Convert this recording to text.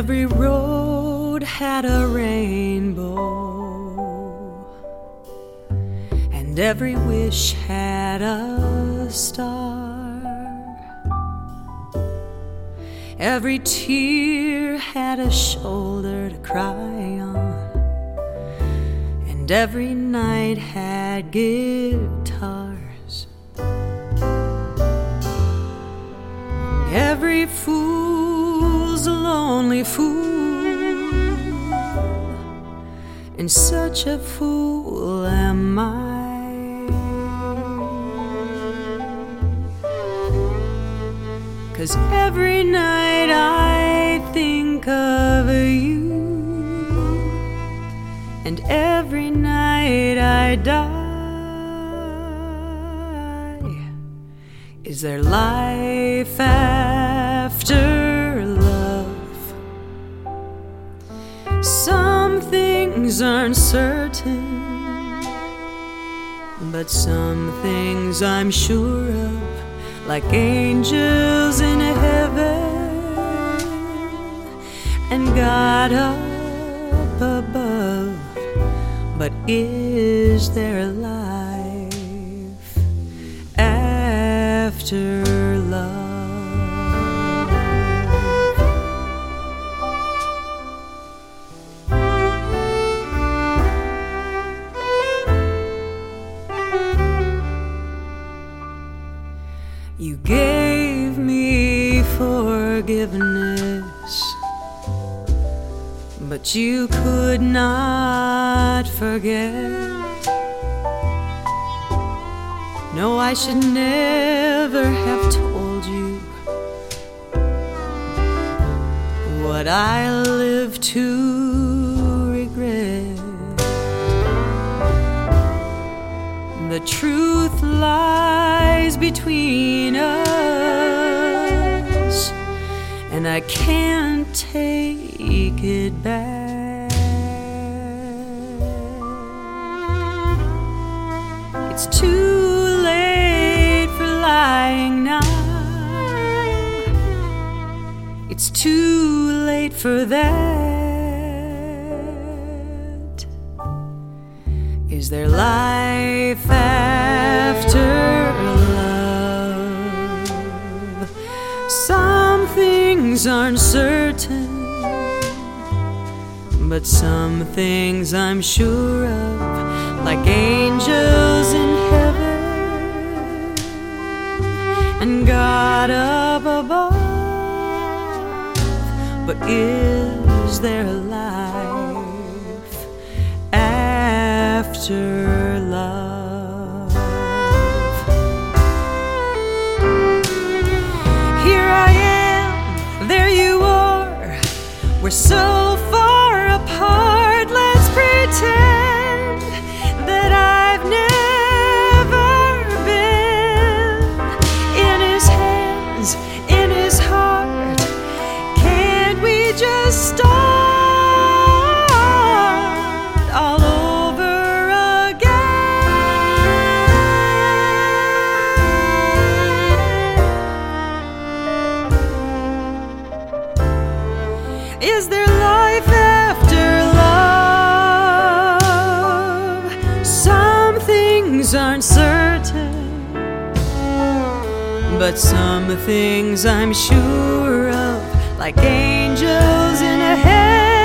Every road had a rainbow, and every wish had a star. Every tear had a shoulder to cry on, and every night had guitars. Every fool's a lonely fool, and such a fool am I. Cause every night I think of you, and every night I die. Is there life after love? Some things aren't certain, but some things I'm sure of, like angels in heaven and God up above. But is there life after love? You gave me forgiveness, but you could not forget. No, I should never have told you what I live to regret. The truth lies between us, and I can't take it back. It's too late for lying now. It's too late for that. Is there life after love? Some things aren't certain, but some things I'm sure of, like angels in heaven and God up above. But is there life after love? We're so far apart, let's pretend that I've never been. In his hands, in his heart, can't we just start all over again? Is there life after love? Some things aren't certain, but some things I'm sure of, like angels in heaven.